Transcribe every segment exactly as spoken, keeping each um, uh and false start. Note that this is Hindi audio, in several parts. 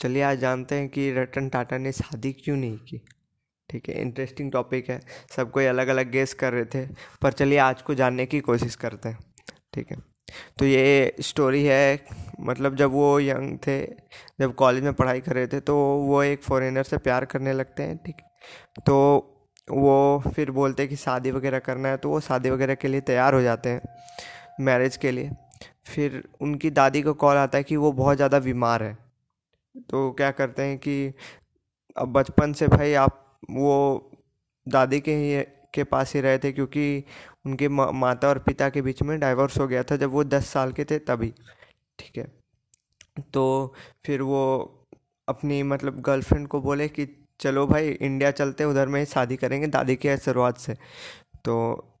चलिए आज जानते हैं कि रतन टाटा ने शादी क्यों नहीं की। ठीक है, इंटरेस्टिंग टॉपिक है, सब कोई अलग अलग गेस कर रहे थे, पर चलिए आज को जानने की कोशिश करते हैं। ठीक है, तो ये स्टोरी है, मतलब जब वो यंग थे, जब कॉलेज में पढ़ाई कर रहे थे, तो वो एक फॉरेनर से प्यार करने लगते हैं। ठीक, तो वो फिर बोलते हैं कि शादी वगैरह करना है, तो वो शादी वगैरह के लिए तैयार हो जाते हैं, मैरिज के लिए। फिर उनकी दादी को कॉल आता है कि वो बहुत ज़्यादा बीमार है। तो क्या करते हैं कि अब बचपन से भाई आप वो दादी के ही के पास ही रहे थे, क्योंकि उनके माता और पिता के बीच में डाइवोर्स हो गया था जब वो दस साल के थे तभी। ठीक है, तो फिर वो अपनी मतलब गर्लफ्रेंड को बोले कि चलो भाई इंडिया चलते, उधर में शादी करेंगे दादी के आशीर्वाद से। तो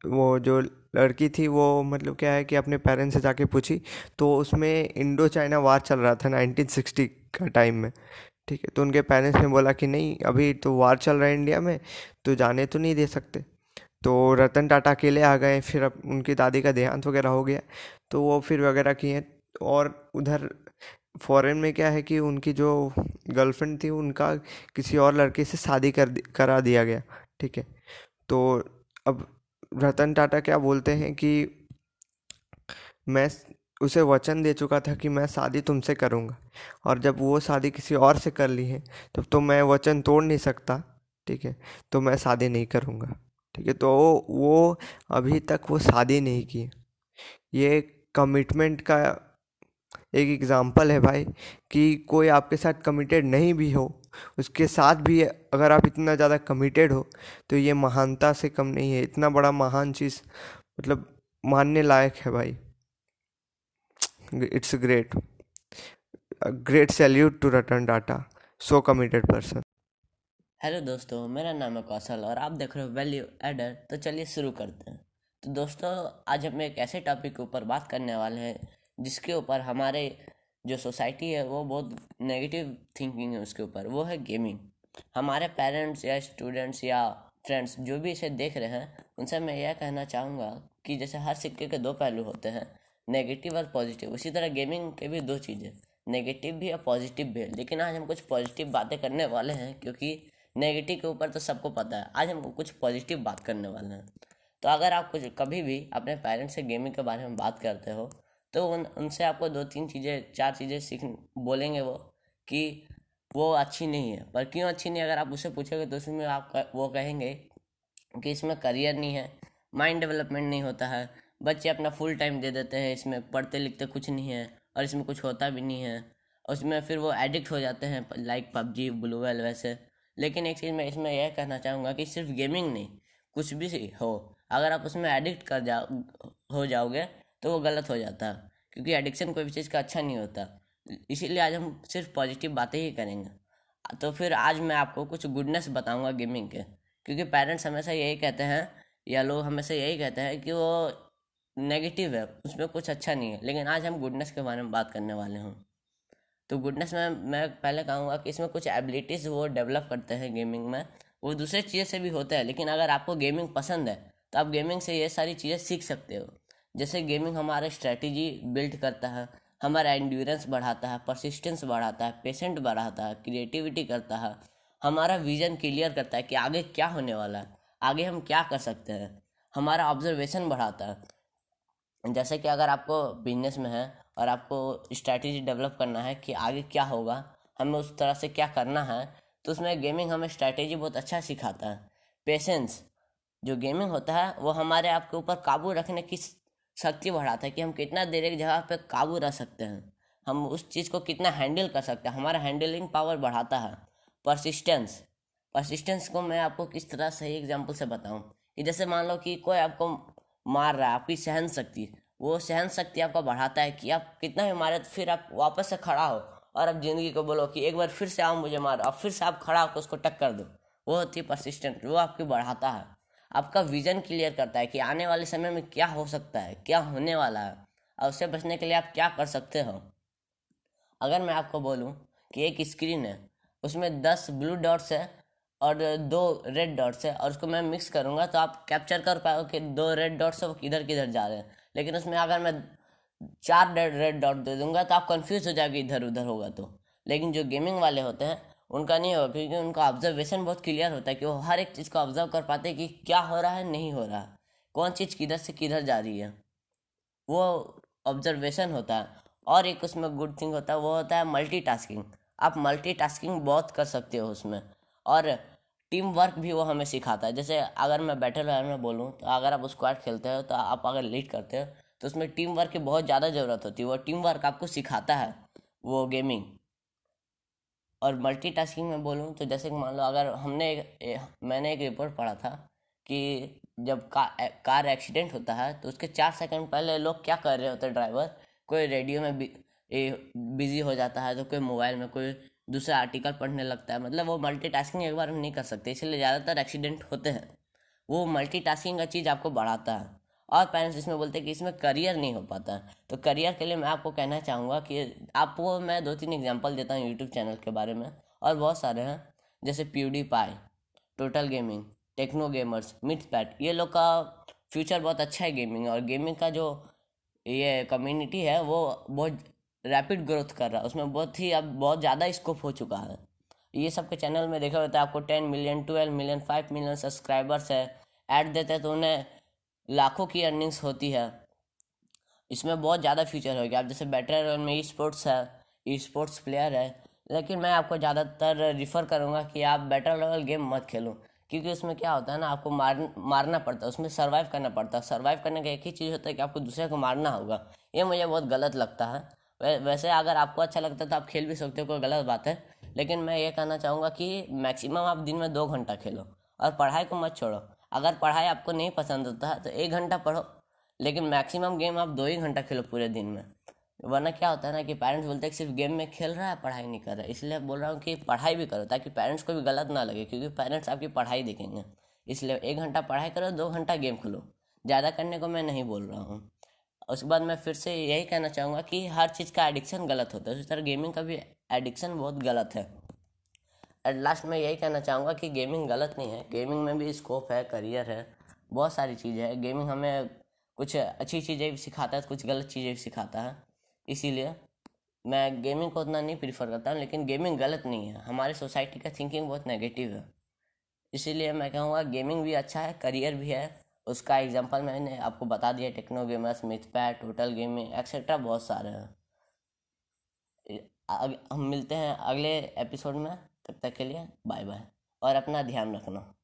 वो जो लड़की थी वो मतलब क्या है कि अपने पेरेंट्स से जाके पूछी, तो उसमें इंडो चाइना वार चल रहा था नाइनटीन सिक्सटी का टाइम में। ठीक है, तो उनके पेरेंट्स ने बोला कि नहीं, अभी तो वार चल रहा है इंडिया में, तो जाने तो नहीं दे सकते। तो रतन टाटा अकेले आ गए। फिर अब उनकी दादी का देहांत वगैरह हो गया, तो वो फिर वगैरह किए। और उधर फॉरेन में क्या है कि उनकी जो गर्लफ्रेंड थी उनका किसी और लड़के से शादी कर करा दिया गया। ठीक है, तो अब रतन टाटा क्या बोलते हैं कि मैं उसे वचन दे चुका था कि मैं शादी तुमसे करूँगा, और जब वो शादी किसी और से कर ली है तब तो मैं वचन तोड़ नहीं सकता। ठीक है, तो मैं शादी नहीं करूँगा। ठीक है, तो वो अभी तक वो शादी नहीं की। ये कमिटमेंट का एक एग्ज़ाम्पल है भाई, कि कोई आपके साथ कमिटेड नहीं भी हो, उसके साथ भी अगर आप इतना ज़्यादा कमिटेड हो तो ये महानता से कम नहीं है। इतना बड़ा महान चीज़ मतलब मानने लायक है भाई। It's great great salute to Ratan Tata, so committed person. Hello दोस्तों, मेरा नाम है कौशल और आप देख रहे हो वैल्यू एडर। तो चलिए शुरू करते हैं। तो दोस्तों, आज हम एक ऐसे टॉपिक के ऊपर बात करने वाले हैं जिसके ऊपर हमारे जो सोसाइटी है वो बहुत नेगेटिव थिंकिंग है उसके ऊपर, वो है गेमिंग। हमारे पेरेंट्स या स्टूडेंट्स या फ्रेंड्स जो भी इसे देख रहे हैं उनसे मैं यह कहना चाहूँगा कि जैसे हर सिक्के के दो पहलू होते हैं, नेगेटिव और पॉजिटिव, उसी तरह गेमिंग के भी दो चीज़ें, नेगेटिव भी और पॉजिटिव भी है। लेकिन आज हम कुछ पॉजिटिव बातें करने वाले हैं, क्योंकि नेगेटिव के ऊपर तो सबको पता है। आज हम कुछ पॉजिटिव बात करने वाले हैं। तो अगर आप कुछ कभी भी अपने पेरेंट्स से गेमिंग के बारे में बात करते हो तो उन उनसे आपको दो तीन चीज़ें चार चीज़ें सीख बोलेंगे वो, कि वो अच्छी नहीं है। पर क्यों अच्छी नहीं, अगर आप उससे पूछोगे तो उसमें आप वो कहेंगे कि इसमें करियर नहीं है, माइंड डेवलपमेंट नहीं होता है, बच्चे अपना फुल टाइम दे देते हैं, इसमें पढ़ते लिखते कुछ नहीं है और इसमें कुछ होता भी नहीं है। उसमें फिर वो एडिक्ट हो जाते हैं, लाइक पबजी, ब्लू वेल वैसे। लेकिन एक चीज़ मैं इसमें यह कहना चाहूँगा कि सिर्फ गेमिंग नहीं, कुछ भी हो, अगर आप उसमें एडिक्ट कर जाओ हो जाओगे तो वो गलत हो जाता है, क्योंकि एडिक्शन कोई भी चीज़ का अच्छा नहीं होता। इसीलिए आज हम सिर्फ पॉजिटिव बातें ही करेंगे। तो फिर आज मैं आपको कुछ गुडनेस बताऊँगा गेमिंग के, क्योंकि पेरेंट्स हमेशा यही कहते हैं या लोग हमेशा यही कहते हैं कि वो नेगेटिव है, उसमें कुछ अच्छा नहीं है। लेकिन आज हम गुडनेस के बारे में बात करने वाले हूँ। तो गुडनेस में मैं पहले कहूँगा कि इसमें कुछ एबिलिटीज़ वो डेवलप करते हैं गेमिंग में, वो दूसरे चीज़ से भी होता है। लेकिन अगर आपको गेमिंग पसंद है तो आप गेमिंग से ये सारी चीज़ें सीख सकते हो। जैसे गेमिंग हमारा स्ट्रेटजी बिल्ड करता है, हमारा एंड्योरेंस बढ़ाता है, परसिस्टेंस बढ़ाता है, पेशेंस बढ़ाता है, क्रिएटिविटी करता है, हमारा विज़न क्लियर करता है कि आगे क्या होने वाला है, आगे हम क्या कर सकते हैं, हमारा ऑब्जर्वेशन बढ़ाता है। जैसे कि अगर आपको बिजनेस में है और आपको स्ट्रैटेजी डेवलप करना है कि आगे क्या होगा, हमें उस तरह से क्या करना है, तो उसमें गेमिंग हमें स्ट्रैटेजी बहुत अच्छा सिखाता है। पेशेंस जो गेमिंग होता है वो हमारे आपके ऊपर काबू रखने की शक्ति बढ़ाता है, कि हम कितना देर एक जगह पे काबू रह सकते हैं, हम उस चीज़ को कितना हैंडल कर सकते हैं, हमारा हैंडलिंग पावर बढ़ाता है। परसिस्टेंस परसिस्टेंस को मैं आपको किस तरह सही एग्जाम्पल से बताऊँ, जैसे मान लो कि कोई आपको मार रहा है, आपकी सहन शक्ति, वो सहन शक्ति आपका बढ़ाता है कि आप कितना भी मारे तो फिर आप वापस से खड़ा हो और आप ज़िंदगी को बोलो कि एक बार फिर से आओ मुझे मारो, और फिर से आप खड़ा होकर उसको टक्कर दो। वो होती है परसिस्टेंट, वो आपकी बढ़ाता है। आपका विज़न क्लियर करता है कि आने वाले समय में क्या हो सकता है, क्या होने वाला है, और उससे बचने के लिए आप क्या कर सकते हो। अगर मैं आपको बोलूँ कि एक स्क्रीन है, उसमें दस ब्लू डॉट्स है और दो रेड डॉट्स है, और उसको मैं मिक्स करूँगा तो आप कैप्चर कर पाओगे कि दो रेड डॉट्स है वो किधर किधर जा रहे हैं। लेकिन उसमें अगर मैं चार रेड डॉट दे दूंगा तो आप कंफ्यूज हो जाओगे, इधर उधर होगा तो। लेकिन जो गेमिंग वाले होते हैं उनका नहीं होगा, क्योंकि उनका ऑब्जर्वेशन बहुत क्लियर होता है कि वो हर एक चीज़ को ऑब्जर्व कर पाते हैं कि क्या हो रहा है, नहीं हो रहा, कौन चीज़ किधर से किधर जा रही है, वो ऑब्जर्वेशन होता है। और एक उसमें गुड थिंग होता है, वो होता है मल्टीटास्किंग। आप मल्टीटास्किंग बहुत कर सकते हो उसमें, और टीम वर्क भी वो हमें सिखाता है। जैसे अगर मैं बैटल रॉयल में बोलूँ तो अगर आप स्क्वाड खेलते हो तो आप अगर लीड करते हो तो उसमें टीम वर्क की बहुत ज़्यादा ज़रूरत होती है, वो टीम वर्क आपको सिखाता है वो गेमिंग। और मल्टीटास्किंग में बोलूँ तो जैसे कि मान लो अगर हमने एक, मैंने एक रिपोर्ट पढ़ा था कि जब का, कार एक्सीडेंट होता है तो उसके चार सेकंड पहले लोग क्या कर रहे होते हैं, ड्राइवर कोई रेडियो में बि, ए, बिजी हो जाता है, तो कोई मोबाइल में कोई दूसरा आर्टिकल पढ़ने लगता है। मतलब वो मल्टीटास्किंग एक बार हम नहीं कर सकते, इसलिए ज़्यादातर एक्सीडेंट होते हैं। वो मल्टीटास्किंग का चीज़ आपको बढ़ाता है। और पेरेंट्स इसमें बोलते हैं कि इसमें करियर नहीं हो पाता है, तो करियर के लिए मैं आपको कहना चाहूँगा कि आपको मैं दो तीन एग्जांपल देता हूँ यूट्यूब चैनल के बारे में, और बहुत सारे हैं जैसे PewDiePie, total gaming, techno gamers, MythPat। ये लोग का फ्यूचर बहुत अच्छा है गेमिंग, और गेमिंग का जो ये कम्युनिटी है वो बहुत रैपिड ग्रोथ कर रहा है, उसमें बहुत ही अब बहुत ज़्यादा स्कोप हो चुका है। ये सब के चैनल में देखा होता है आपको ten million, twelve million, five million subscribers है। ऐड देते हैं तो उन्हें लाखों की अर्निंग्स होती है। इसमें बहुत ज़्यादा फ्यूचर हो गया। आप जैसे बैटल रॉयल में ई स्पोर्ट्स है, ई स्पोर्ट्स प्लेयर है, लेकिन मैं आपको ज़्यादातर रिफ़र करूँगा कि आप बैटल रॉयल गेम मत खेलो, क्योंकि उसमें क्या होता है ना, आपको मार मारना पड़ता है, उसमें सर्वाइव करना पड़ता है। सर्वाइव करने का एक ही चीज़ होता है कि आपको दूसरे को मारना होगा। ये मुझे बहुत गलत लगता है। वैसे अगर आपको अच्छा लगता है तो आप खेल भी सकते हो, कोई गलत बात है, लेकिन मैं ये कहना चाहूँगा कि मैक्सिमम आप दिन में दो घंटा खेलो और पढ़ाई को मत छोड़ो। अगर पढ़ाई आपको नहीं पसंद होता है तो एक घंटा पढ़ो, लेकिन मैक्सिमम गेम आप दो ही घंटा खेलो पूरे दिन में। वरना क्या होता है ना कि पेरेंट्स बोलते हैं कि सिर्फ गेम में खेल रहा है, पढ़ाई नहीं कर रहा है। इसलिए बोल रहा हूँ कि पढ़ाई भी करो, ताकि पेरेंट्स को भी गलत ना लगे, क्योंकि पेरेंट्स आपकी पढ़ाई देखेंगे। इसलिए एक घंटा पढ़ाई करो, दो घंटा गेम खेलो, ज़्यादा करने को मैं नहीं बोल रहा हूँ। उसके बाद मैं फिर से यही कहना चाहूँगा कि हर चीज़ का एडिक्शन गलत होता है, उसी तरह गेमिंग का भी एडिक्शन बहुत गलत है। एट लास्ट में यही कहना चाहूँगा कि गेमिंग गलत नहीं है, गेमिंग में भी स्कोप है, करियर है, बहुत सारी चीज़ें हैं। गेमिंग हमें कुछ अच्छी चीज़ें भी सिखाता है, कुछ गलत चीज़ें भी सिखाता है। इसीलिए मैं गेमिंग को उतना नहीं प्रीफर करता हूँ, लेकिन गेमिंग गलत नहीं है। हमारे सोसाइटी का थिंकिंग बहुत नेगेटिव है, इसीलिए मैं कहूँगा गेमिंग भी अच्छा है, करियर भी है। उसका एग्जाम्पल मैंने आपको बता दिया, techno gamers, MythPat, total gaming etcetera बहुत सारे हैं। हम मिलते हैं अगले एपिसोड में, तब तक के लिए बाय बाय, और अपना ध्यान रखना।